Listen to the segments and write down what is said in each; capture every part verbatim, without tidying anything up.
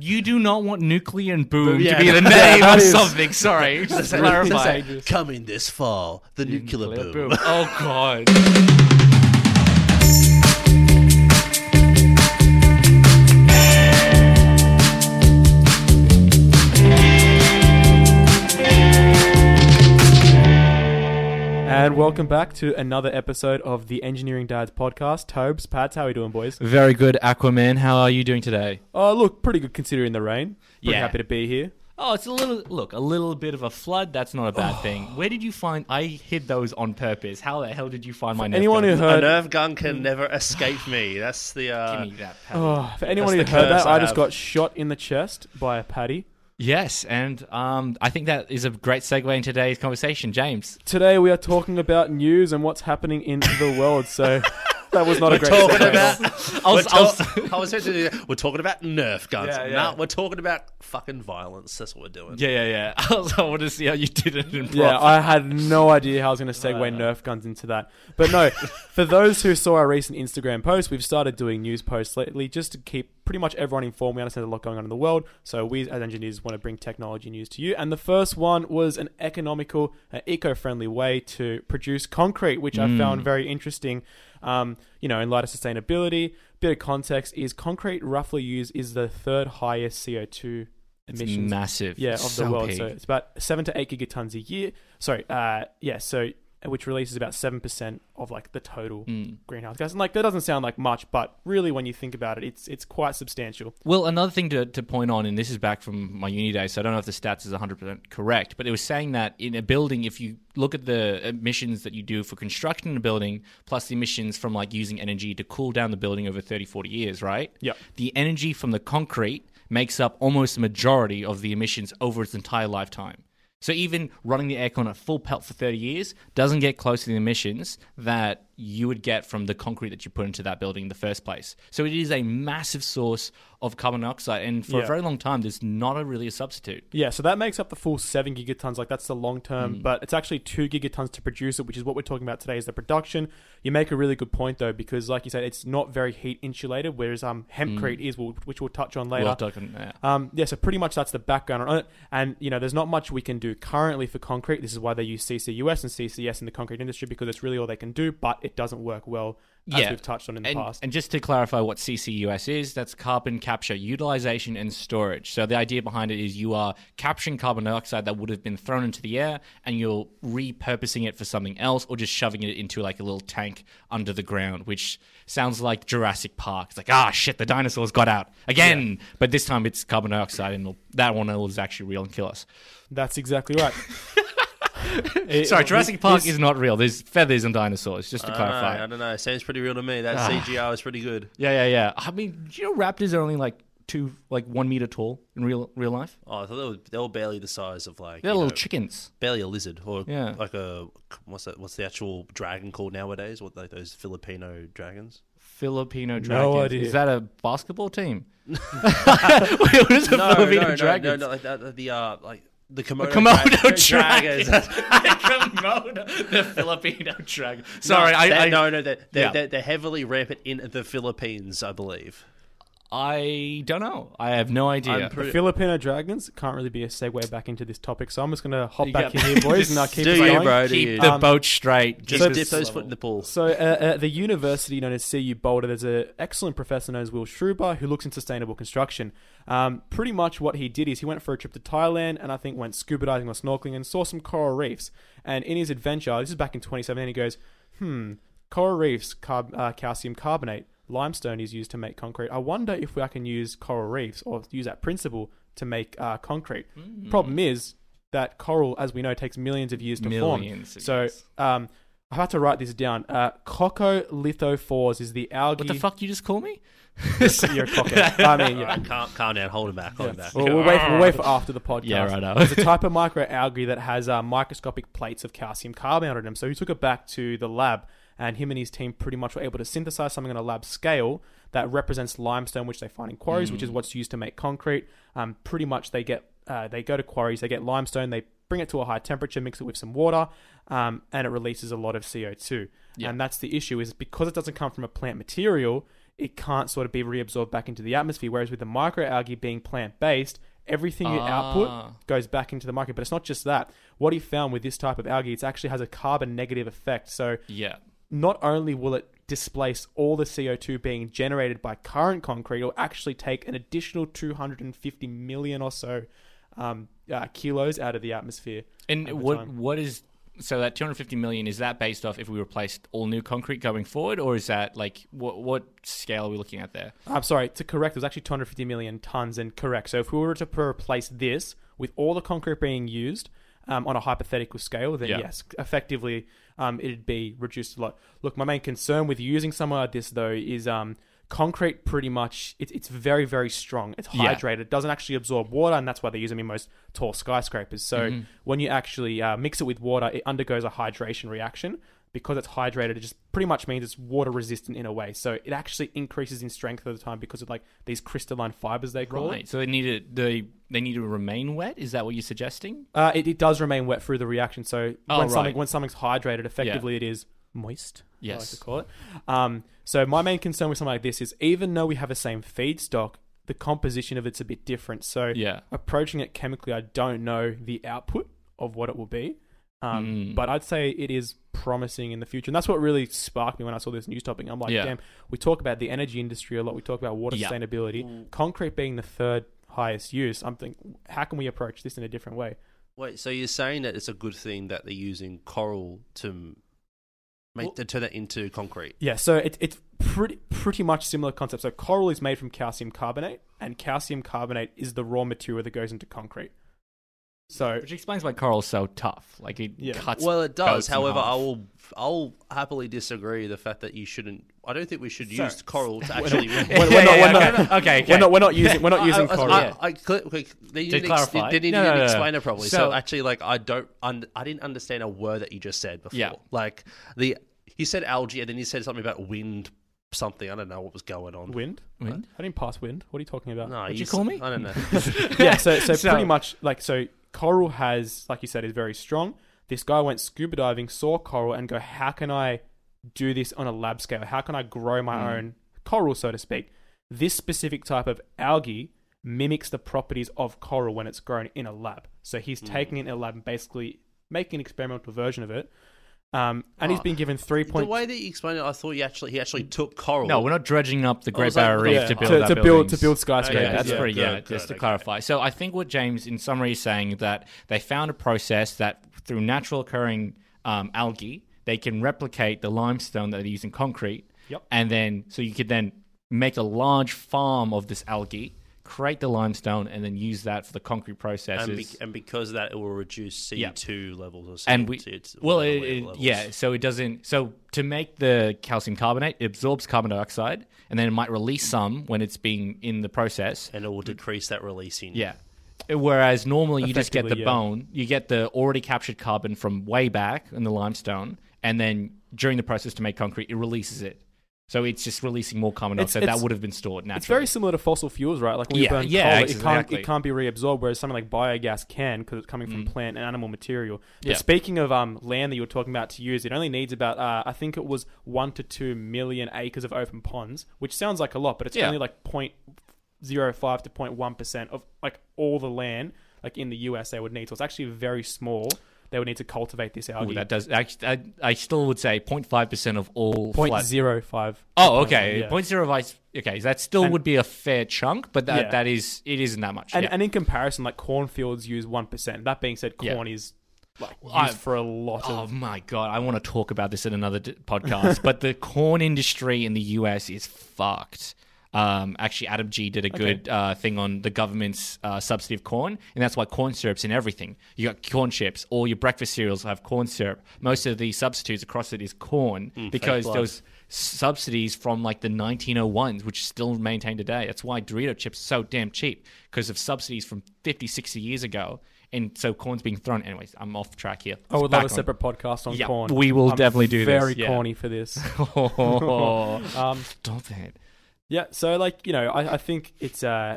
You do not want Nuclear and Boom yeah. to be the name yeah, or is. something. Sorry, just to clarify. Coming this fall, the Nuclear, nuclear boom. boom. Oh, God. And welcome back to another episode of the Engineering Dads podcast. Tobes, Pats, how are you doing, boys? Very good, Aquaman. How are you doing today? Oh, look, pretty good considering the rain. Pretty yeah. happy to be here. Oh, it's a little, look, a little bit of a flood. That's not a bad thing. Where did you find, I hid those on purpose. How the hell did you find my nerf gun? Anyone who heard... A nerf gun can never escape me. That's the, uh... Give me that, Patty. Oh, for anyone who heard that, I, I just got shot in the chest by a Patty. Yes, and um, I think that is a great segue in today's conversation, James. Today we are talking about news and what's happening in the world, so that was not we're a great segue. About, I was, I was, ta- I was to do that. We're talking about Nerf guns. Yeah, yeah. No, we're talking about fucking violence. That's what we're doing. Yeah, yeah, yeah. I, was, I want to see how you did it in prop. Yeah, I had no idea how I was going to segue uh, Nerf guns into that. But no, for those who saw our recent Instagram post, we've started doing news posts lately just to keep pretty much everyone informed. We understand there's a lot going on in the world, so we as engineers want to bring technology news to you. And the first one was an economical, uh, eco-friendly way to produce concrete, which mm. I found very interesting. Um, you know, in light of sustainability, bit of context is concrete roughly used is the third highest C O two emissions. It's massive, yeah, of so the world. Big. So it's about seven to eight gigatons a year. Sorry, uh, yeah, so which releases about seven percent of like the total mm. greenhouse gas. And like that doesn't sound like much, but really when you think about it, it's it's quite substantial. Well, another thing to, to point on, and this is back from my uni days, so I don't know if the stats is one hundred percent correct, but it was saying that in a building, if you look at the emissions that you do for construction in a building, plus the emissions from like using energy to cool down the building over thirty, forty years, right? Yep. The energy from the concrete makes up almost the majority of the emissions over its entire lifetime. So even running the aircon at full pelt for thirty years doesn't get close to the emissions that you would get from the concrete that you put into that building in the first place. So it is a massive source of carbon dioxide. And for yeah. a very long time, there's not a, really a substitute. Yeah, so that makes up the full seven gigatons. Like that's the long term, mm. but it's actually two gigatons to produce it, which is what we're talking about today is the production. You make a really good point though, because like you said, it's not very heat insulated, whereas um, hempcrete mm. is, which we'll touch on later. Well, talking, yeah. Um, yeah, so pretty much that's the background on it. And you know, there's not much we can do currently for concrete. This is why they use C C U S and C C S in the concrete industry, because it's really all they can do, but it doesn't work well, as yeah. we've touched on in the and, past. And just to clarify what C C U S is, that's carbon capture, utilization, and storage. So the idea behind it is you are capturing carbon dioxide that would have been thrown into the air, and you're repurposing it for something else, or just shoving it into like a little tank under the ground, which sounds like Jurassic Park. It's like, ah, shit, the dinosaurs got out again. Yeah. But this time it's carbon dioxide, and that one is actually real and kill us. That's exactly right. It, Sorry, Jurassic Park this, is not real. There's feathers and dinosaurs, just to uh, clarify. I don't know. Sounds pretty real to me. That uh, C G I was pretty good. Yeah, yeah, yeah. I mean, do you know raptors are only like two, like one meter tall in real real life? Oh, I thought they were, they were barely the size of like... They're little know, chickens. Barely a lizard or yeah. like a... What's that? What's the actual dragon called nowadays? What like those Filipino dragons? Filipino dragons. No idea. Is that a basketball team? Wait, what is a no, Filipino no, dragon? No, no, no. Like that, the... Uh, like, The Komodo, the Komodo dra- dragon. The Komodo, the Filipino dragon. Sorry, no, I, that, I... No, no, they're, they're, yeah. they're, they're heavily rampant in the Philippines, I believe. I don't know. I have no idea. Pretty... The Filipino dragons can't really be a segue back into this topic, so I'm just going to hop back yeah. in here, boys, and I'll keep it going. Bro, keep the um, boat straight. Just so dip those foot in the pool. So uh, at the university known as C U Boulder, there's an excellent professor known as Wil Srubar who looks in sustainable construction. Um, pretty much what he did is he went for a trip to Thailand and I think went scuba diving or snorkeling and saw some coral reefs. And in his adventure, this is back in twenty seventeen, he goes, hmm, coral reefs, car- uh, calcium carbonate. Limestone is used to make concrete. I wonder if I can use coral reefs or use that principle to make uh, concrete. Mm-hmm. Problem is that coral, as we know, takes millions of years to millions form. So years. Um, I had to write this down. Uh, Coccolithophores is the algae. What the fuck you just call me? You're a cocker. I mean, yeah. Right, calm, calm down. Hold it back. Hold yeah. it back. Well, we'll, wait for, we'll wait for after the podcast. Yeah, right now. It's a type of microalgae that has uh, microscopic plates of calcium carbonate on them. So he took it back to the lab. And him and his team pretty much were able to synthesize something on a lab scale that represents limestone, which they find in quarries, mm. which is what's used to make concrete. Um, pretty much they get uh, they go to quarries, they get limestone, they bring it to a high temperature, mix it with some water, um, and it releases a lot of C O two. Yeah. And that's the issue is because it doesn't come from a plant material, it can't sort of be reabsorbed back into the atmosphere. Whereas with the microalgae being plant-based, everything ah. you output goes back into the micro. But it's not just that. What he found with this type of algae, it actually has a carbon negative effect. So yeah. not only will it displace all the C O two being generated by current concrete, it'll actually take an additional two hundred fifty million or so um, uh, kilos out of the atmosphere. And what time. what is... So that two hundred fifty million, is that based off if we replaced all new concrete going forward, or is that like what what scale are we looking at there? I'm sorry, to correct, it was actually two hundred fifty million tons and correct. So if we were to replace this with all the concrete being used um, on a hypothetical scale, then yeah. yes, effectively um, it'd be reduced a lot. Look, my main concern with using something like this though is um, concrete pretty much, it, it's very, very strong. It's hydrated. Yeah. It doesn't actually absorb water, and that's why they use them in most tall skyscrapers. So mm-hmm. when you actually uh, mix it with water, it undergoes a hydration reaction. Because it's hydrated, it just pretty much means it's water resistant in a way. So it actually increases in strength over time because of like these crystalline fibers they call right. it. So they need to they, they need to remain wet. Is that what you're suggesting? Uh, it, it does remain wet through the reaction. So oh, when right. something when something's hydrated, effectively yeah. it is moist. Yes, I like to call it. Um, so my main concern with something like this is, even though we have the same feedstock, the composition of it's a bit different. So yeah. approaching it chemically, I don't know the output of what it will be. Um, mm. But I'd say it is promising in the future. And that's what really sparked me when I saw this news topic. I'm like, yeah. damn, we talk about the energy industry a lot. We talk about water yeah. sustainability. Mm. Concrete being the third highest use. I'm thinking, how can we approach this in a different way? Wait, so you're saying that it's a good thing that they're using coral to... Make, to turn it into concrete. Yeah, so it, it's pretty pretty much similar concept. So coral is made from calcium carbonate, and calcium carbonate is the raw material that goes into concrete. So, which explains why coral's so tough. Like it yeah. cuts. Well, it does. However, I will I'll happily disagree the fact that you shouldn't. I don't think we should Sorry. use coral to actually. Okay, we're not we're not using we're not using I, coral. I, I, I, they didn't, ex- they didn't no, even no, explain no. it properly. So, so actually, like I don't, un- I didn't understand a word that you just said before. Yeah. Like the you said algae, and then you said something about wind. Something I don't know what was going on. Wind, wind. I didn't pass wind. What are you talking about? No, did you call me? I don't know. yeah. So, so so pretty much like so. Coral has, like you said, is very strong. This guy went scuba diving, saw coral, and go, how can I do this on a lab scale? How can I grow my mm. own coral, so to speak? This specific type of algae mimics the properties of coral when it's grown in a lab. So he's mm. taking it in a lab and basically making an experimental version of it. Um, and oh, he's been given three points. The way that you explained it, I thought you actually he actually took coral. No, we're not dredging up the Great Barrier Reef yeah. to build to, our to build to build skyscrapers. Oh, yeah, that's yeah, pretty good, yeah. Good, just good, to okay. clarify, so I think what James, in summary, is saying that they found a process that through natural occurring um, algae they can replicate the limestone that they use in concrete. Yep. And then so you could then make a large farm of this algae, create the limestone, and then use that for the concrete processes. And, be- and because of that, it will reduce C O two yep. levels or C O two. And we, it's well, it, it, yeah, so it doesn't... So to make the calcium carbonate, it absorbs carbon dioxide, and then it might release some when it's being in the process. And it will decrease that releasing. Yeah. Whereas normally you just get the yeah. bone, you get the already captured carbon from way back in the limestone, and then during the process to make concrete, it releases it. So it's just releasing more carbon dioxide that would have been stored naturally. It's very similar to fossil fuels, right? Like when you yeah, burn yeah, coal, exactly. it, can't, it can't be reabsorbed, whereas something like biogas can because it's coming from mm. plant and animal material. But yeah. speaking of um, land that you were talking about to use, it only needs about, uh, I think it was one to two million acres of open ponds, which sounds like a lot, but it's yeah. only like zero point zero five to zero point one percent of like all the land like in the U S they would need. So it's actually very small. They would need to cultivate this algae. Ooh, that does. I, I, I still would say zero point five percent of all. zero point zero five Oh, okay. Yeah. zero point zero five Okay, that still and, would be a fair chunk, but that, yeah. that is it isn't that much. And, yeah. and in comparison, like cornfields use one percent That being said, corn yeah. is like used I, for a lot. Oh of... my god, I want to talk about this in another d- podcast. But the corn industry in the U S is fucked. Um, actually, Adam G did a good okay. uh, thing on the government's uh, subsidy of corn, and that's why corn syrup's in everything. You got corn chips, all your breakfast cereals have corn syrup. Most of the substitutes across it is corn mm, because those subsidies from like the nineteen oh ones, which still maintained today. That's why Dorito chips are so damn cheap because of subsidies from fifty, sixty years ago And so corn's being thrown. Anyways, I'm off track here. I would love a separate podcast on yeah, corn. We will I'm definitely do this. Very yeah. corny for this. oh, um, Stop it. Yeah, so like, you know, I, I think it's uh,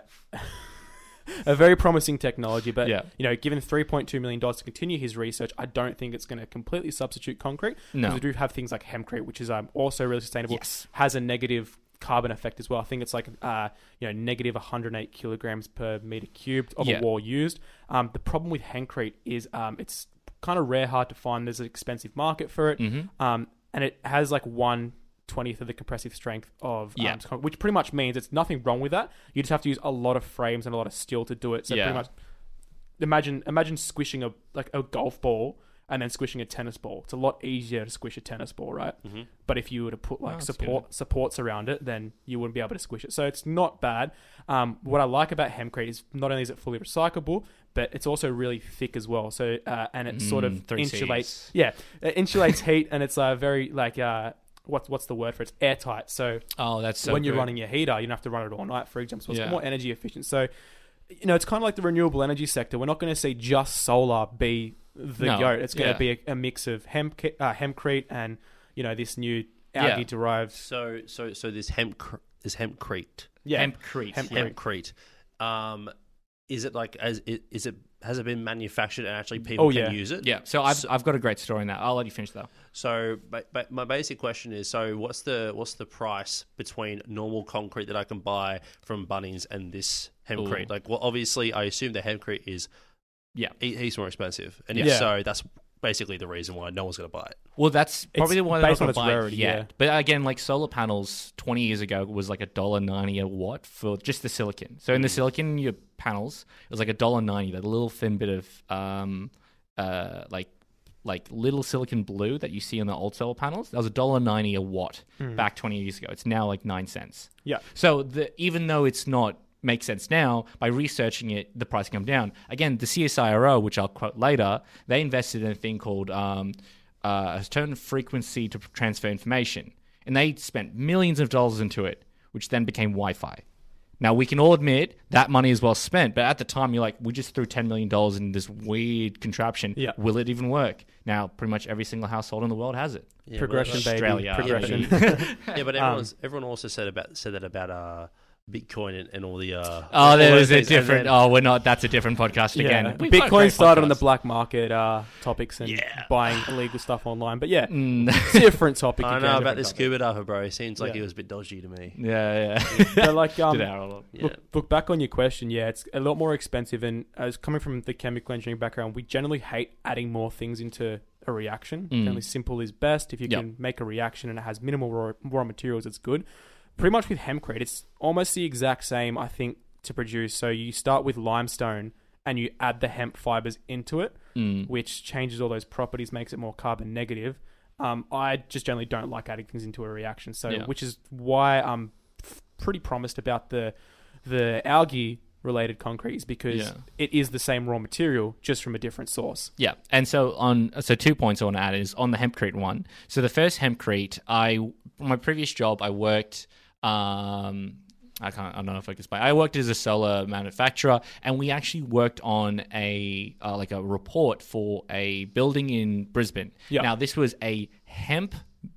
a very promising technology, but, yeah. you know, given three point two million dollars to continue his research, I don't think it's going to completely substitute concrete. No. Because we do have things like Hempcrete, which is um, also really sustainable, yes. has a negative carbon effect as well. I think it's like uh, you know negative one hundred eight kilograms per meter cubed of yeah. a wall used. Um, the problem with hempcrete is um, it's kind of rare, hard to find. There's an expensive market for it, mm-hmm. um, and it has like one twentieth of the compressive strength of yeah. um, which pretty much means it's nothing wrong with that. You just have to use a lot of frames and a lot of steel to do it. So yeah. pretty much imagine imagine squishing a like a golf ball and then squishing a tennis ball. It's a lot easier to squish a tennis ball, right? Mm-hmm. But if you were to put like oh, support good. supports around it, then you wouldn't be able to squish it. So it's not bad. Um, what I like about hempcrete is not only is it fully recyclable, but it's also really thick as well. So uh, and it mm, sort of insulates, yeah, it insulates heat, and it's uh, very like. Uh, What's what's the word for it? It's airtight. So, oh, that's so when you're good. running your heater, you don't have to run it all night, for example. So it's yeah. more energy efficient. So, you know, it's kind of like the renewable energy sector. We're not going to see just solar be the no. goat. It's going to yeah. be a, a mix of hemp uh, hempcrete and, you know, this new algae yeah. derived. So so so this hemp is hempcrete. Yeah, hempcrete. Hempcrete. hempcrete. Um, is it like as is it has it been manufactured and actually people oh, can yeah. use it? Yeah. So I've so, I've got a great story on that. I'll let you finish though. So, but, but my basic question is: so, what's the what's the price between normal concrete that I can buy from Bunnings and this hempcrete? Ooh. Like, well, obviously, I assume the hempcrete is, yeah, he's more expensive, and if yeah. so, that's basically the reason why no one's going to buy it. Well, that's probably the one that's going to buy rarity, yeah. yeah. But again, like solar panels, twenty years ago was like a dollar ninety a watt for just the silicon. So in the silicon, your panels it was like a dollar ninety, that little thin bit of um, uh, like. like little silicon blue that you see on the old solar panels. That was one dollar ninety a watt mm. back twenty years ago. It's now like nine cents. Yeah. So the, even though it's not makes sense now, by researching it, the price comes down. Again, the C S I R O, which I'll quote later, they invested in a thing called um, uh, a certain frequency to transfer information. And they spent millions of dollars into it, which then became Wi-Fi. Now, we can all admit that money is well spent, but at the time, you're like, we just threw ten million dollars in this weird contraption. Yeah. Will it even work? Now, pretty much every single household in the world has it. Yeah, progression, well, Australia, baby. Progression. Yeah, but everyone's, um, everyone also said about said that about uh, Bitcoin and, and all the... Uh, oh, there is a different... Then, oh, we're not... That's a different podcast yeah. again. We Bitcoin started podcasts. on the black market uh, topics and yeah. buying illegal stuff online. But yeah, mm. different topic. I again, know about this scuba diver, bro. It seems like yeah. it was a bit dodgy to me. Yeah, yeah. But like, um, look, yeah. look, back on your question, yeah, it's a lot more expensive. And as coming from the chemical engineering background, we generally hate adding more things into a reaction. Mm. Generally, simple is best. If you yep. can make a reaction and it has minimal raw, raw materials, it's good. Pretty much with hempcrete, it's almost the exact same, I think, to produce. So you start with limestone and you add the hemp fibers into it, mm. which changes all those properties, makes it more carbon negative. Um, I just generally don't like adding things into a reaction, so yeah. which is why I'm f- pretty promised about the the algae related concretes, because yeah. it is the same raw material just from a different source. Yeah, and so on. So two points I want to add is on the hempcrete one. So the first hempcrete, I my previous job, I worked. Um, I can't. I don't know if I can explain. I worked as a solar manufacturer, and we actually worked on a uh, like a report for a building in Brisbane. Yep. Now this was a hemp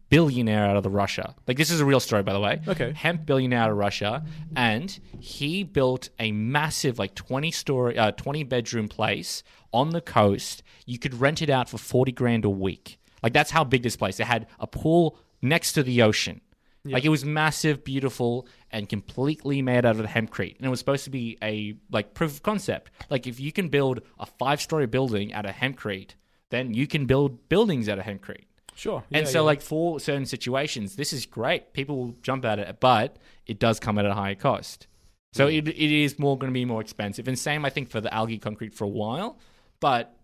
billionaire out of the Russia. Like this is a real story, by the way. Okay. Hemp billionaire out of Russia, and he built a massive like twenty story, uh, twenty bedroom place on the coast. You could rent it out for forty grand a week. Like that's how big this place. It had a pool next to the ocean. Yep. Like it was massive, beautiful, and completely made out of the hempcrete. And it was supposed to be a like proof of concept. Like if you can build a five-story building out of hempcrete, then you can build buildings out of hempcrete. Sure. And yeah, so yeah. like for certain situations, this is great. People will jump at it, but it does come at a higher cost. So yeah. it it is more going to be more expensive. And same, I think, for the algae concrete for a while, but.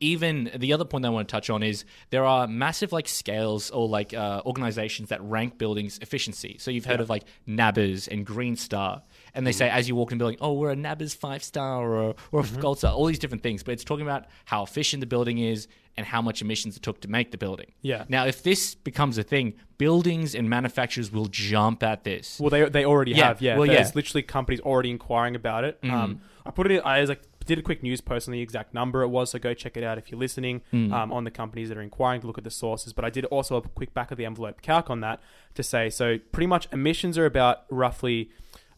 Even the other point I want to touch on is there are massive like scales or like uh, organizations that rank buildings' efficiency. So you've heard yeah. of like NABERS and Green Star, and they mm-hmm. say as you walk in the building, oh, we're a NABERS five star or we're mm-hmm. a gold star, all these different things. But it's talking about how efficient the building is and how much emissions it took to make the building. Yeah. Now, if this becomes a thing, buildings and manufacturers will jump at this. Well, they they already yeah. have. Yeah. Well, There's yeah. literally companies already inquiring about it. Mm-hmm. Um, I put it as like. Did a quick news post on the exact number it was, so go check it out if you're listening mm. um, on the companies that are inquiring, look at the sources. But I did also a quick back of the envelope calc on that to say, so pretty much emissions are about roughly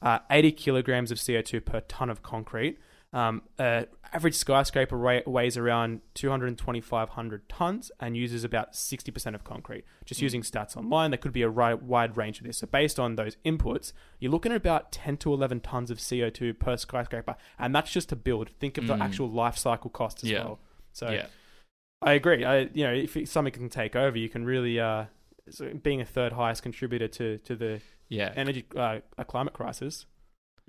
uh, eighty kilograms of C O two per ton of concrete. Um, uh, average skyscraper weigh, weighs around two hundred twenty-five hundred tons and uses about sixty percent of concrete. Just mm. using stats online, there could be a right, wide range of this. So based on those inputs, you're looking at about ten to eleven tons of C O two per skyscraper. And that's just to build. Think of mm. the actual life cycle cost as yeah. well. So yeah. I agree. I, you know, if something can take over, you can really, uh, so being a third highest contributor to, to the yeah. energy uh, climate crisis.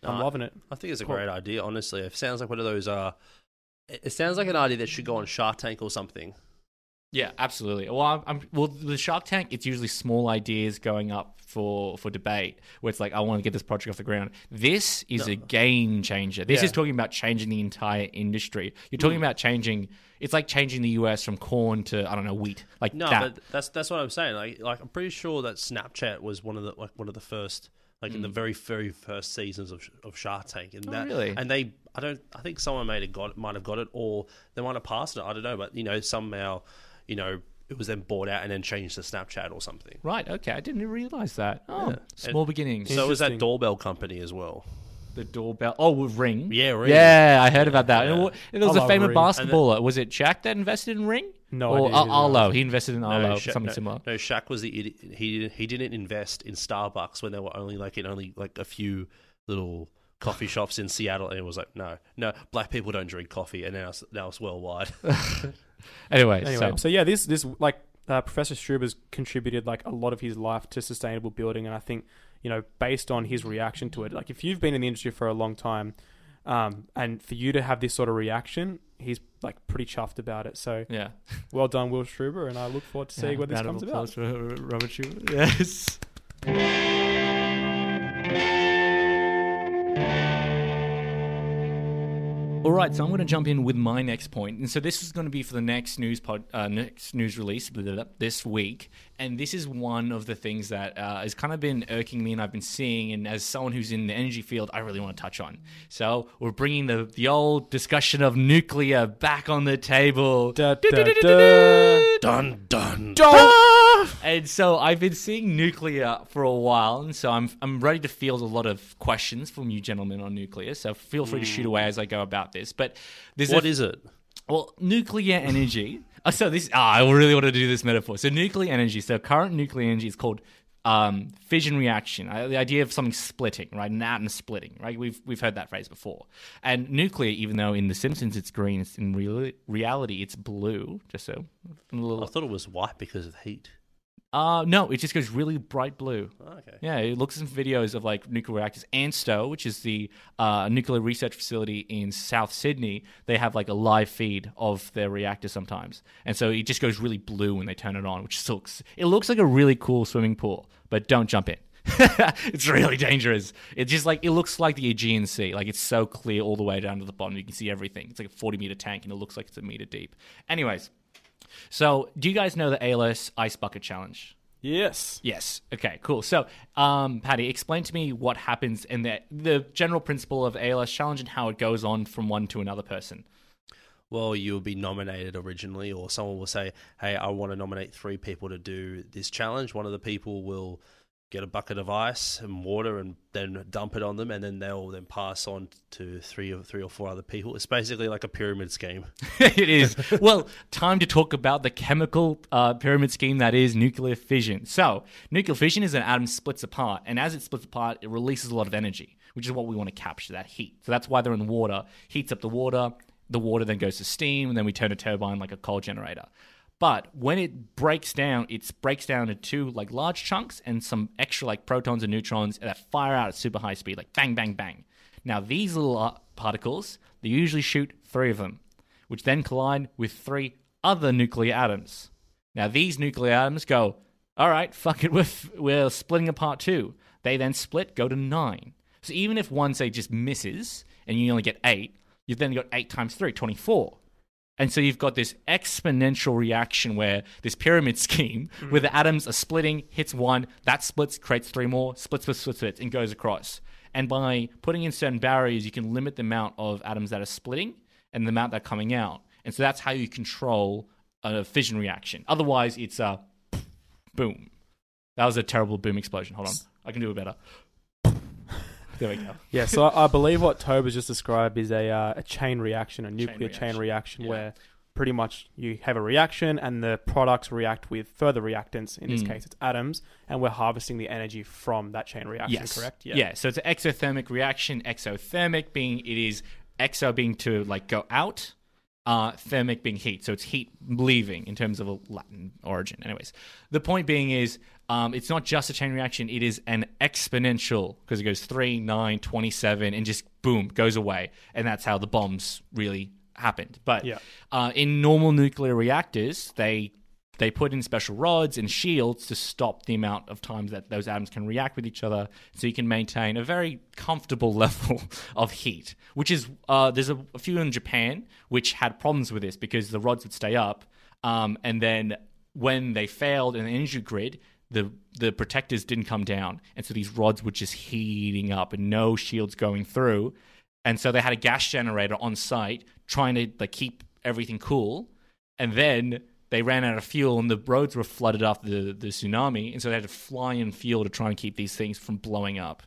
I'm uh, loving it. I think it's a cool. great idea, honestly. It sounds like one of those... Uh, it sounds like an idea that should go on Shark Tank or something. Yeah, absolutely. Well, I'm, I'm, well, the Shark Tank, it's usually small ideas going up for, for debate, where it's like, I want to get this project off the ground. This is no. a game changer. This yeah. is talking about changing the entire industry. You're talking mm. about changing... It's like changing the U S from corn to, I don't know, wheat. Like no, that. But that's that's what I'm saying. Like, like I'm pretty sure that Snapchat was one of the like one of the first... Like mm. in the very, very first seasons of of Shark Tank, and oh, that, really? and they, I don't, I think someone might have got, might have got it, or they might have passed it. I don't know, but you know, somehow, you know, it was then bought out and then changed to Snapchat or something. Right? Okay, I didn't realize that. Oh, yeah. small and, beginnings. So it was that doorbell company as well. The doorbell. Oh, with Ring. Yeah, Ring. Yeah, I heard about that. Yeah. And it was Arlo, a famous Ring. basketballer. Then, was it Shaq that invested in Ring? No, or Ar- Arlo. He invested in Arlo. No, Sha- something no, similar. No, Shaq was the idiot. He he didn't invest in Starbucks when there were only like in only like a few little coffee shops in Seattle, and it was like no, no, black people don't drink coffee, and now it's, now it's worldwide. anyway, anyway, so so yeah, this this like uh, Professor Srubar's contributed like a lot of his life to sustainable building, and I think. You know, based on his reaction to it, like if you've been in the industry for a long time, um, and for you to have this sort of reaction, he's like pretty chuffed about it. So yeah, well done, Wil Srubar, and I look forward to seeing yeah, what this comes about. For Robert Srubar. Yes. All right, so I'm going to jump in with my next point, and so this is going to be for the next news pod, uh, next news release this week. And this is one of the things that uh, has kind of been irking me and I've been seeing. And as someone who's in the energy field, I really want to touch on. So we're bringing the, the old discussion of nuclear back on the table. Da, da, da, da, da. Dun, dun, dun. Da. And so I've been seeing nuclear for a while. And so I'm I'm ready to field a lot of questions from you gentlemen on nuclear. So feel free mm. to shoot away as I go about this. But there's What a, is it? Well, nuclear energy... So this, ah, I really want to do this metaphor. So nuclear energy, so current nuclear energy is called um, fission reaction. Uh, the idea of something splitting, right? An atom splitting, right? We've we've heard that phrase before. And nuclear, even though in The Simpsons it's green, it's in real, reality it's blue. Just so. A little... I thought it was white because of heat. Uh, no, it just goes really bright blue. Oh, okay. Yeah, it looks at some videos of like nuclear reactors. ANSTO, which is the uh, nuclear research facility in South Sydney, they have like a live feed of their reactor sometimes. And so it just goes really blue when they turn it on, which looks, it looks like a really cool swimming pool, but don't jump in. It's really dangerous. It's just like, it looks like the Aegean Sea. Like it's so clear all the way down to the bottom. You can see everything. It's like a forty meter tank and it looks like it's a meter deep. Anyways. So, do you guys know the A L S Ice Bucket Challenge? Yes. Yes. Okay, cool. So, um, Paddy, explain to me what happens and the, the general principle of A L S Challenge and how it goes on from one to another person. Well, you'll be nominated originally, or someone will say, hey, I want to nominate three people to do this challenge. One of the people will get a bucket of ice and water and then dump it on them, and then they'll then pass on to three or three or four other people. It's basically like a pyramid scheme. It is. Well, time to talk about the chemical uh, pyramid scheme that is nuclear fission. So nuclear fission is an atom splits apart, and as it splits apart, it releases a lot of energy, which is what we want to capture, that heat. So that's why they're in the water, heats up the water, the water then goes to steam, and then we turn a turbine like a coal generator. But when it breaks down, it breaks down into two like large chunks and some extra like protons and neutrons that fire out at super high speed, like bang, bang, bang. Now, these little particles, they usually shoot three of them, which then collide with three other nuclear atoms. Now, these nuclear atoms go, all right, fuck it, we're, f- we're splitting apart too. They then split, go to nine. So even if one, say, just misses and you only get eight, you've then got eight times three, twenty-four. And so you've got this exponential reaction where this pyramid scheme, mm. where the atoms are splitting, hits one, that splits, creates three more, splits, splits, splits, splits, and goes across. And by putting in certain barriers, you can limit the amount of atoms that are splitting and the amount that are coming out. And so that's how you control a fission reaction. Otherwise, it's a boom. That was a terrible boom explosion. Hold on. I can do it better. There we go. Yeah, so I, I believe what Tobe has just described is a uh, a chain reaction, a nuclear chain reaction, chain reaction yeah. where pretty much you have a reaction and the products react with further reactants. In this mm. case, it's atoms, and we're harvesting the energy from that chain reaction, yes. correct? Yeah. yeah, so it's an exothermic reaction. Exothermic being it is exo being to like go out, uh, thermic being heat. So it's heat leaving in terms of a Latin origin. Anyways, the point being is um, it's not just a chain reaction. It is an exponential because it goes three, nine, twenty-seven, and just boom, goes away. And that's how the bombs really happened. But yeah. uh, in normal nuclear reactors, they they put in special rods and shields to stop the amount of times that those atoms can react with each other, so you can maintain a very comfortable level of heat, which is uh, there's a, a few in Japan which had problems with this because the rods would stay up, um, and then when they failed in the energy grid, the the protectors didn't come down, and so these rods were just heating up and no shields going through. And so they had a gas generator on site trying to like keep everything cool. And then they ran out of fuel and the roads were flooded after the, the tsunami. And so they had to fly in fuel to try and keep these things from blowing up.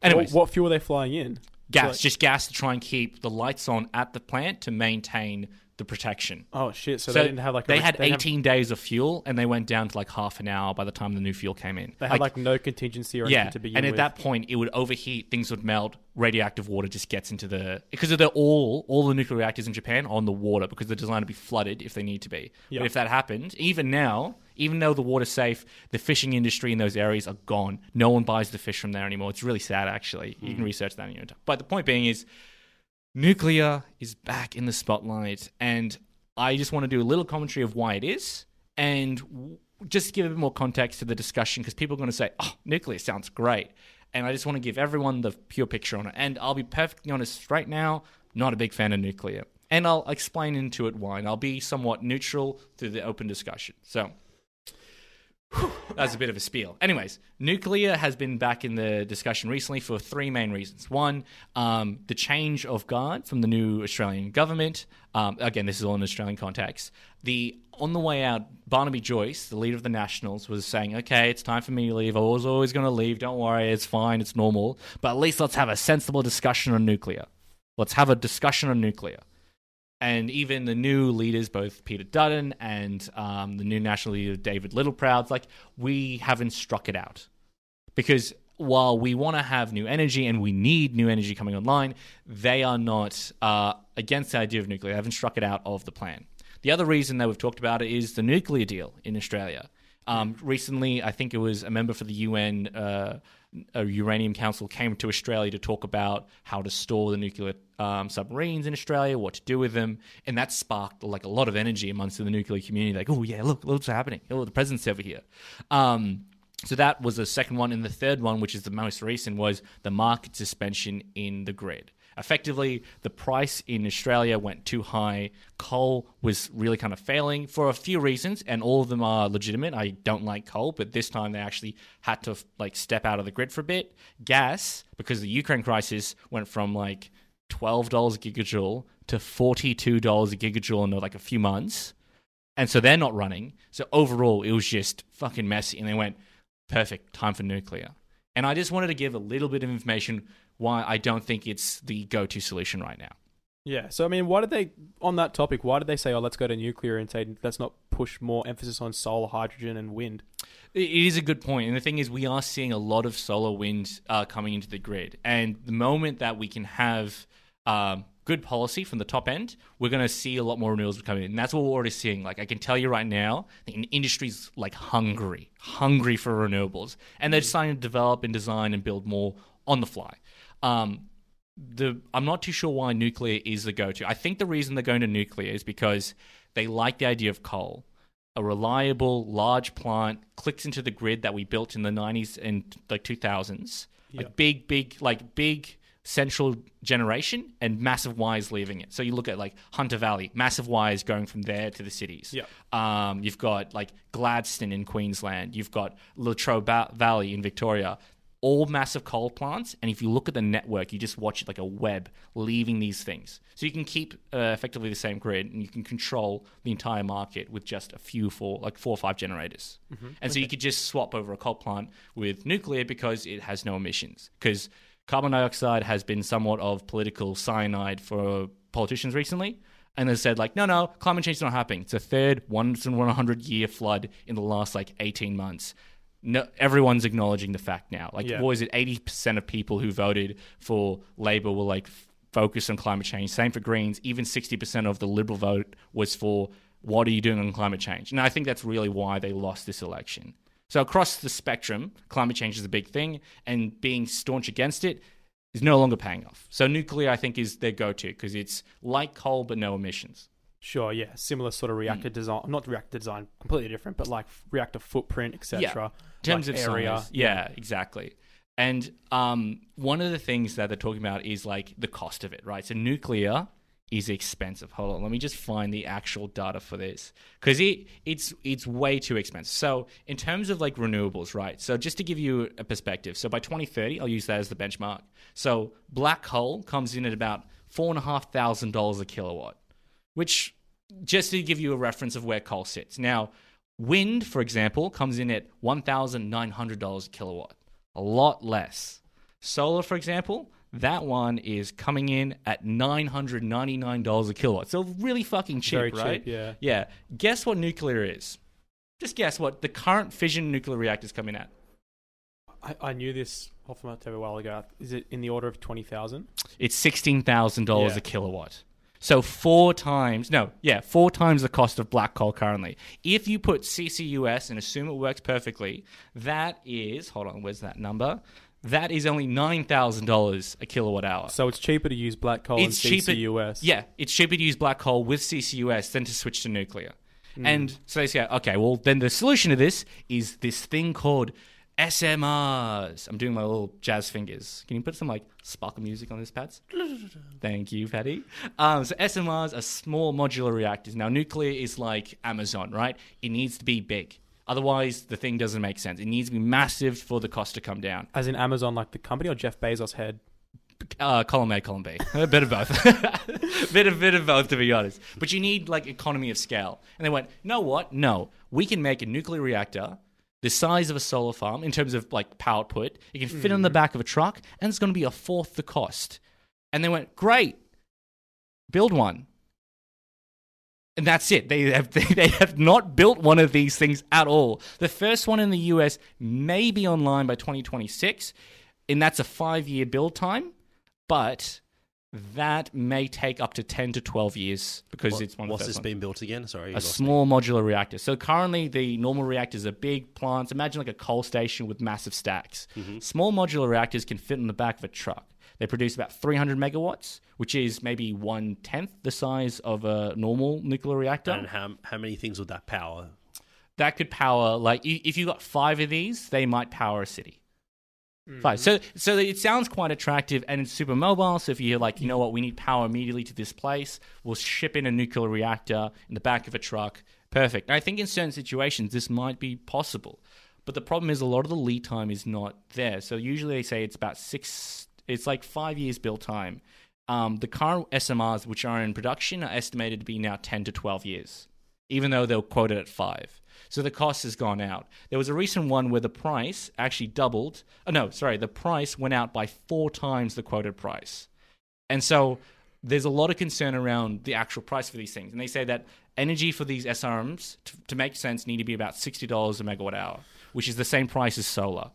Anyways, what, what fuel were they flying in? Gas, like- just gas to try and keep the lights on at the plant to maintain the protection. Oh, shit. So, so they didn't have like... A they risk, had they eighteen have... days of fuel and they went down to like half an hour by the time the new fuel came in. They had like, like no contingency or anything yeah, to begin with. And at that point, it would overheat, things would melt, radioactive water just gets into the... Because they're all, all the nuclear reactors in Japan are on the water because they're designed to be flooded if they need to be. Yep. But if that happened, even now, even though the water's safe, the fishing industry in those areas are gone. No one buys the fish from there anymore. It's really sad, actually. Mm. You can research that in your own time. But the point being is... nuclear is back in the spotlight, and I just want to do a little commentary of why it is and w- just give a bit more context to the discussion because people are going to say, oh, nuclear sounds great, and I just want to give everyone the pure picture on it. And I'll be perfectly honest right now, not a big fan of nuclear, and I'll explain into it why, and I'll be somewhat neutral through the open discussion. So that's a bit of a spiel. Anyways, nuclear has been back in the discussion recently for three main reasons. One, um, the change of guard from the new Australian government. Um, again, this is all in Australian context. The on the way out, Barnaby Joyce, the leader of the Nationals, was saying, okay, it's time for me to leave. I was always going to leave. Don't worry. It's fine. It's normal. But at least let's have a sensible discussion on nuclear. Let's have a discussion on nuclear. And even the new leaders, both Peter Dutton and um, the new national leader, David Littleproud's like, we haven't struck it out. Because while we want to have new energy and we need new energy coming online, they are not uh, against the idea of nuclear. They haven't struck it out of the plan. The other reason that we've talked about it is the nuclear deal in Australia. Um, recently, I think it was a member for the U N uh, Uranium Council came to Australia to talk about how to store the nuclear um, submarines in Australia, what to do with them, and that sparked like a lot of energy amongst the nuclear community. Like, oh yeah, look, look what's happening. Oh, the president's over here. Um, so that was the second one, and the third one, which is the most recent, was the market suspension in the grid. Effectively, the price in Australia went too high. Coal was really kind of failing for a few reasons, and all of them are legitimate. I don't like coal, but this time they actually had to like step out of the grid for a bit. Gas, because the Ukraine crisis, went from like twelve dollars a gigajoule to forty-two dollars a gigajoule in like a few months. And so they're not running. So overall, it was just fucking messy. And they went, perfect, time for nuclear. And I just wanted to give a little bit of information why I don't think it's the go-to solution right now. Yeah, so I mean, why did they, on that topic, why did they say, oh, let's go to nuclear and say, let's not push more emphasis on solar, hydrogen, and wind? It is a good point. And the thing is, we are seeing a lot of solar wind uh, coming into the grid. And the moment that we can have um, good policy from the top end, we're going to see a lot more renewables coming in. And that's what we're already seeing. Like, I can tell you right now, the industry's like hungry, hungry for renewables. And they're starting to develop and design and build more on the fly. Um, the I'm not too sure why nuclear is the go-to. I think the reason they're going to nuclear is because they like the idea of coal. A reliable, large plant clicks into the grid that we built in the nineties and the two thousands. Yep. Like big, big, like big central generation and massive wires leaving it. So you look at like Hunter Valley, massive wires going from there to the cities. Yep. Um, you've got like Gladstone in Queensland. You've got Latrobe Valley in Victoria. All massive coal plants, and if you look at the network, you just watch it like a web leaving these things. So you can keep uh, effectively the same grid, and you can control the entire market with just a few four, like four or five generators. Mm-hmm. And okay. So you could just swap over a coal plant with nuclear because it has no emissions. Because carbon dioxide has been somewhat of political cyanide for politicians recently, and they said, like, no, no, climate change is not happening. It's a third once in one hundred year flood in the last, like, eighteen months. No, everyone's acknowledging the fact now. Like, yeah. What is it, eighty percent of people who voted for Labour were, like, f- focused on climate change. Same for Greens. Even sixty percent of the Liberal vote was for, what are you doing on climate change? And I think that's really why they lost this election. So across the spectrum, climate change is a big thing, and being staunch against it is no longer paying off. So nuclear, I think, is their go-to because it's like coal but no emissions. Sure, yeah. Similar sort of reactor mm. design. Not reactor design, completely different, but like reactor footprint, et cetera. Yeah. In terms like of area. Size. Yeah, exactly. And um, one of the things that they're talking about is like the cost of it, right? So nuclear is expensive. Hold on, let me just find the actual data for this because it it's it's way too expensive. So in terms of like renewables, right? So just to give you a perspective, so by twenty thirty, I'll use that as the benchmark. So black coal comes in at about four and a half thousand dollars a kilowatt, which just to give you a reference of where coal sits. Now, wind, for example, comes in at one thousand nine hundred dollars a kilowatt, a lot less. Solar, for example. That one is coming in at nine hundred ninety-nine dollars a kilowatt. So really fucking cheap, Very right? Cheap, yeah. Yeah. Guess what nuclear is? Just guess what the current fission nuclear reactor is coming at. I, I knew this off my table a while ago. Is it in the order of twenty thousand dollars? It's sixteen thousand dollars yeah. a kilowatt. So four times, no, yeah, four times the cost of black coal currently. If you put C C U S and assume it works perfectly, that is, hold on, where's that number? That is only nine thousand dollars a kilowatt hour. So it's cheaper to use black coal it's and C C U S. Cheaper, yeah, it's cheaper to use black coal with C C U S than to switch to nuclear. Mm. And so they say, okay, well, then the solution to this is this thing called S M Rs. I'm doing my little jazz fingers. Can you put some, like, sparkle music on this, Pats? Thank you, Patty. Um, so S M Rs are small modular reactors. Now, nuclear is like Amazon, right? It needs to be big. Otherwise, the thing doesn't make sense. It needs to be massive for the cost to come down. As in Amazon, like the company, or Jeff Bezos' head? Uh, column A, column B. A bit of both. bit, of, bit of both, to be honest. But you need, like, economy of scale. And they went, you know what? No. We can make a nuclear reactor the size of a solar farm in terms of, like, power output. It can fit mm. on the back of a truck, and it's going to be a fourth the cost. And they went, great. Build one. And that's it. They have they have not built one of these things at all. The first one in the U S may be online by twenty twenty-six, and that's a five-year build time, but that may take up to ten to twelve years because what, it's one of the What's this one. Being built again? Sorry. A small me. modular reactor. So currently the normal reactors are big plants. Imagine like a coal station with massive stacks. Mm-hmm. Small modular reactors can fit on the back of a truck. They produce about three hundred megawatts, which is maybe one-tenth the size of a normal nuclear reactor. And how how many things would that power? That could power, like, if you got five of these, they might power a city. Mm-hmm. Five. So so it sounds quite attractive, and it's super mobile. So if you're like, you know what, we need power immediately to this place, we'll ship in a nuclear reactor in the back of a truck. Perfect. And I think in certain situations, this might be possible. But the problem is a lot of the lead time is not there. So usually they say it's about six... It's like five years build time. Um, the current S M Rs, which are in production, are estimated to be now ten to twelve years, even though they'll quote it at five. So the cost has gone out. There was a recent one where the price actually doubled. Oh, no, sorry. The price went out by four times the quoted price. And so there's a lot of concern around the actual price for these things. And they say that energy for these S R Ms, to, to make sense, need to be about sixty dollars a megawatt hour, which is the same price as solar,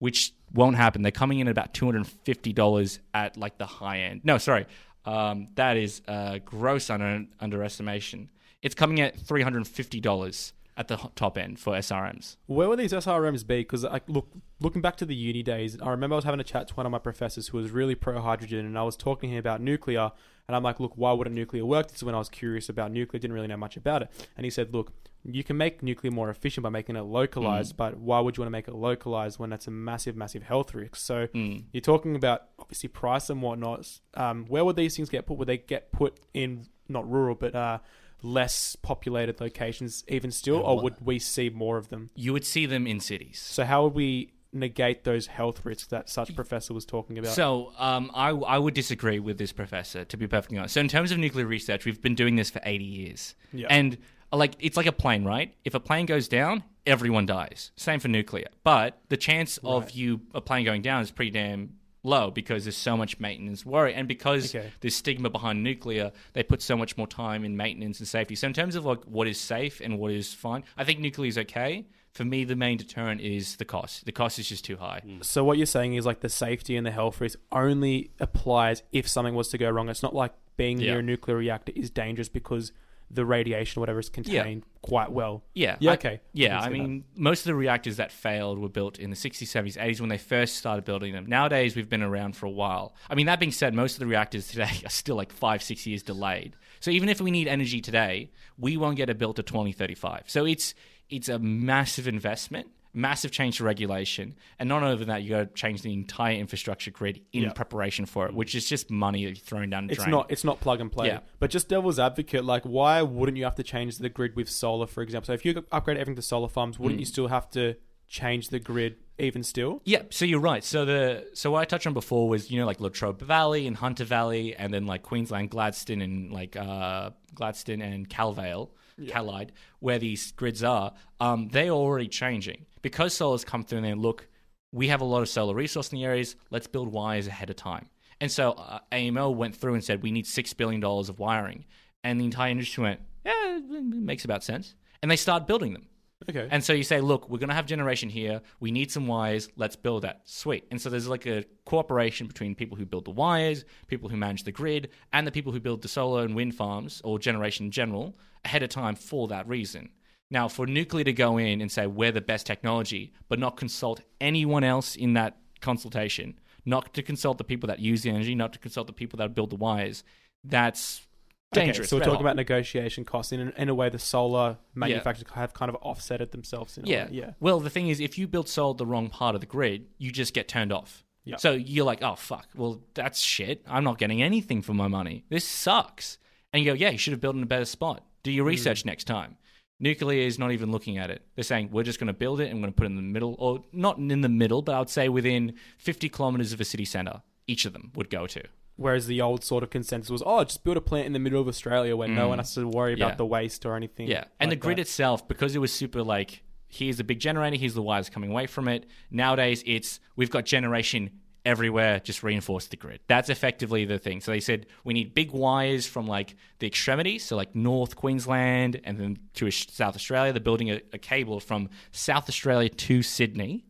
which won't happen. They're coming in at about two hundred fifty dollars at like the high end. No, sorry. Um, that is a gross under- underestimation. It's coming at three hundred fifty dollars at the top end for S R Ms. Where will these S R Ms be? Because I, look, looking back to the uni days, I remember I was having a chat to one of my professors who was really pro-hydrogen, and I was talking to him about nuclear, and I'm like, look, why wouldn't nuclear work? This is when I was curious about nuclear, didn't really know much about it. And he said, look, you can make nuclear more efficient by making it localized, mm. but why would you want to make it localized when that's a massive, massive health risk? So mm. you're talking about obviously price and whatnot. Um, where would these things get put? Would they get put in not rural, but uh, less populated locations even still, or would we see more of them? You would see them in cities. So how would we negate those health risks that such professor was talking about? So um, I, I would disagree with this professor, to be perfectly honest. So in terms of nuclear research, we've been doing this for eighty years. Yeah. And... Like it's like a plane, right? If a plane goes down, everyone dies. Same for nuclear. But the chance right. of you a plane going down is pretty damn low because there's so much maintenance worry. And because okay. there's stigma behind nuclear, they put so much more time in maintenance and safety. So in terms of like what is safe and what is fine, I think nuclear is okay. For me, the main deterrent is the cost. The cost is just too high. So what you're saying is like the safety and the health risk only applies if something was to go wrong. It's not like being yeah. near a nuclear reactor is dangerous because the radiation or whatever is contained yeah. quite well. Yeah. yeah. Okay. Yeah, I, I mean, that. most of the reactors that failed were built in the sixties, seventies, eighties when they first started building them. Nowadays, we've been around for a while. I mean, that being said, most of the reactors today are still like five, six years delayed. So even if we need energy today, we won't get it built to twenty thirty-five. So it's... It's a massive investment, massive change to regulation. And not only that, you got to change the entire infrastructure grid in yep. preparation for it, which is just money that you're throwing down the drain. It's not, it's not plug and play. Yeah. But just devil's advocate, like why wouldn't you have to change the grid with solar, for example? So if you upgrade everything to solar farms, wouldn't mm. you still have to change the grid even still? Yeah, so you're right. So the so what I touched on before was, you know, like Latrobe Valley and Hunter Valley and then like Queensland, Gladstone and like uh, Gladstone and Calvale. Yeah. Calide, where these grids are, um, they're already changing. Because solar's come through and they look, we have a lot of solar resource in the areas, let's build wires ahead of time. And so uh, A M L went through and said, we need six billion dollars of wiring. And the entire industry went, yeah, it makes about sense. And they start building them. Okay. And so you say, look, we're going to have generation here. We need some wires. Let's build that. Sweet. And so there's like a cooperation between people who build the wires, people who manage the grid, and the people who build the solar and wind farms or generation in general ahead of time for that reason. Now, for nuclear to go in and say we're the best technology, but not consult anyone else in that consultation, not to consult the people that use the energy, not to consult the people that build the wires, that's... dangerous. Okay, so we're talking about negotiation costs. In, in a way, the solar manufacturers yeah. have kind of offset it themselves. In a yeah. way. yeah. Well, the thing is, if you build solar the wrong part of the grid, you just get turned off. Yep. So you're like, oh, fuck. Well, that's shit. I'm not getting anything for my money. This sucks. And you go, yeah, you should have built in a better spot. Do your research mm. next time. Nuclear is not even looking at it. They're saying, we're just going to build it and we're going to put it in the middle, or not in the middle, but I would say within fifty kilometers of a city centre, each of them would go to. Whereas the old sort of consensus was, oh, just build a plant in the middle of Australia where mm. no one has to worry about yeah. the waste or anything. Yeah, and like the grid that. itself, because it was super like, here's the big generator, here's the wires coming away from it. Nowadays, it's, we've got generation everywhere, just reinforce the grid. That's effectively the thing. So they said, we need big wires from like the extremities, so like North Queensland and then to South Australia. They're building a, a cable from South Australia to Sydney.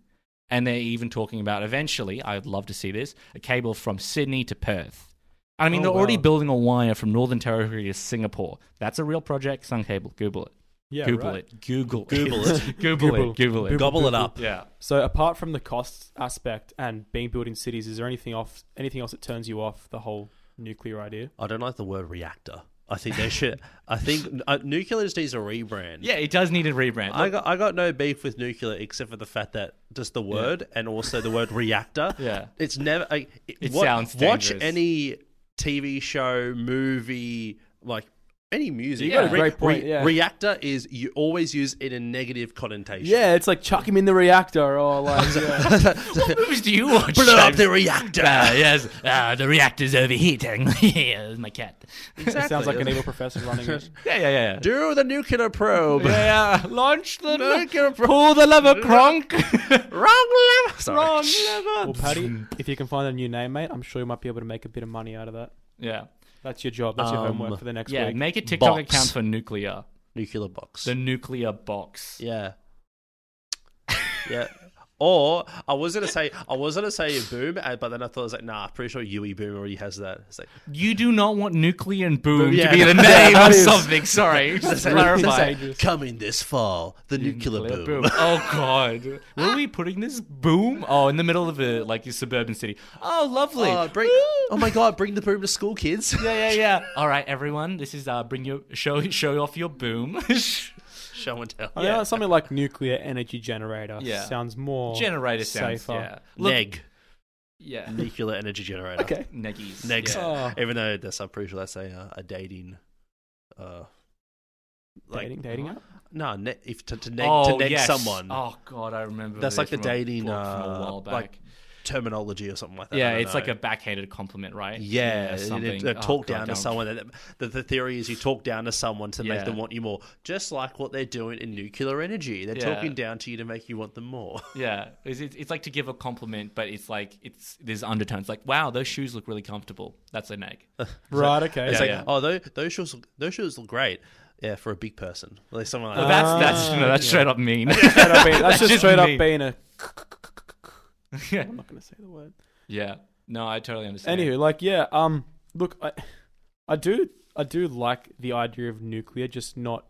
And they're even talking about eventually, I'd love to see this, a cable from Sydney to Perth. I mean, oh, they're wow. already building a wire from Northern Territory to Singapore. That's a real project. Sun Cable. Google it. Yeah, Google right. it. Google, Google it. it. Google, Google it. Google it. Google it. Gobble it up. Yeah. So apart from the cost aspect and being built in cities, is there anything off? Anything else that turns you off the whole nuclear idea? I don't like the word reactor. I think they should. I think uh, nuclear just needs a rebrand. Yeah, it does need a rebrand. I got, I got no beef with nuclear except for the fact that just the word yeah. and also the word reactor. Yeah, it's never. Like, it it what, sounds dangerous. Watch any T V show, movie, like any music. Yeah, re- great point. Re- yeah. Reactor is you always use it in a negative connotation. Yeah, it's like chuck him in the reactor or like. Yeah. What movies do you watch? Blow up the reactor. Uh, yes, uh, the reactor's over here. Yeah, my cat. Exactly. It sounds like an evil professor running it. Yeah, yeah, yeah. Do the nuclear probe. Yeah, launch the nuclear probe. Pull the lever, Kronk. Wrong lever. Sorry. Wrong lever. Well, Paddy, if you can find a new name, mate, I'm sure you might be able to make a bit of money out of that. Yeah. That's your job. That's um, your homework for the next yeah, week. Yeah, make a TikTok box. account for nuclear. Nuclear box. The nuclear box. Yeah. yeah. Or I was gonna say I was gonna say boom, but then I thought I was like, nah, pretty sure Yui Boom already has that. It's like you do not want nuclear and boom boom, yeah. to be the name or something. Sorry, just clarify. Coming this fall, the nuclear, nuclear boom. boom. Oh God, were we putting this boom? Oh, in the middle of a like a suburban city. Oh, lovely. Oh, bring, oh my God, bring the boom to school, kids. Yeah, yeah, yeah. All right, everyone, this is uh, bring your show show off your boom. Show and tell. I yeah, know, something like nuclear energy generator. Yeah. Sounds more generator sounds safer. Yeah. Look, Neg. Yeah. Nuclear energy generator. Okay. Neggies. Negs. Yeah. Oh. Even though that's, I'm pretty sure that's a, a dating. Uh, like, dating? Dating app? No, ne- if to, to neg, oh, to neg yes. someone. Oh, God, I remember. That's like the dating. Uh, from a while back. Like, terminology or something like that. Yeah, it's know. like a backhanded compliment, right? Yeah, yeah it, it, oh, talk God, down to someone. That, that the theory is you talk down to someone to yeah. make them want you more, just like what they're doing in nuclear energy. They're yeah. talking down to you to make you want them more. Yeah, it's, it's like to give a compliment, but it's like it's there's undertones. Like, wow, those shoes look really comfortable. That's a nag. Right. Okay. It's yeah, like, yeah. oh, those, those shoes, those shoes look great. Yeah, for a big person, at least someone like well, that. That's that's, no, that's yeah. straight up mean. That's just straight up being, that's that's just straight up being a. Yeah. I'm not going to say the word. Yeah. No, I totally understand. Anywho, like, yeah, um, look, I, I do, I do like the idea of nuclear, just not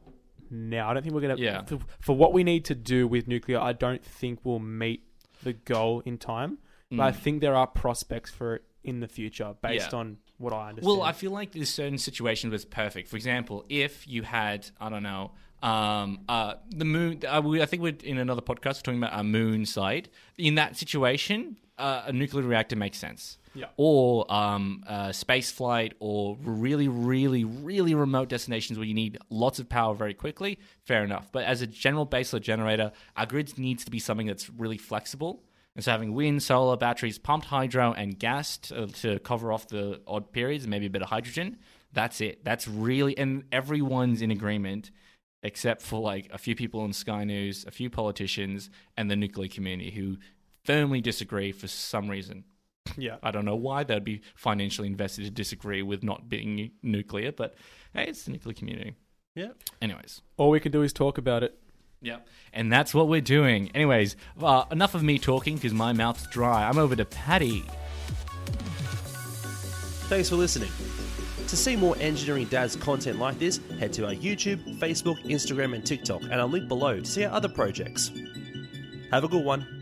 now. I don't think we're going to, yeah. for, for what we need to do with nuclear, I don't think we'll meet the goal in time, mm. but I think there are prospects for it in the future based yeah. on what I understand. Well, I feel like there's certain situations where it's perfect. For example, if you had, I don't know, Um, uh, the moon. Uh, we, I think we're in another podcast we're talking about a moon site. In that situation, uh, a nuclear reactor makes sense. Yeah. Or um, uh, space flight, or really, really, really remote destinations where you need lots of power very quickly. Fair enough. But as a general baseload generator, our grid needs to be something that's really flexible. And so having wind, solar, batteries, pumped hydro, and gas to, to cover off the odd periods, and maybe a bit of hydrogen. That's it. That's really, and everyone's in agreement. Except for like a few people on Sky News, a few politicians, and the nuclear community who firmly disagree for some reason. Yeah, I don't know why they'd be financially invested to disagree with not being nuclear, but hey, it's the nuclear community. Yeah. Anyways, all we can do is talk about it. Yeah, and that's what we're doing. Anyways, uh, enough of me talking because my mouth's dry. I'm over to Patty. Thanks for listening. To see more Engineering Dads content like this, head to our YouTube, Facebook, Instagram and TikTok, and I'll link below to see our other projects. Have a good one.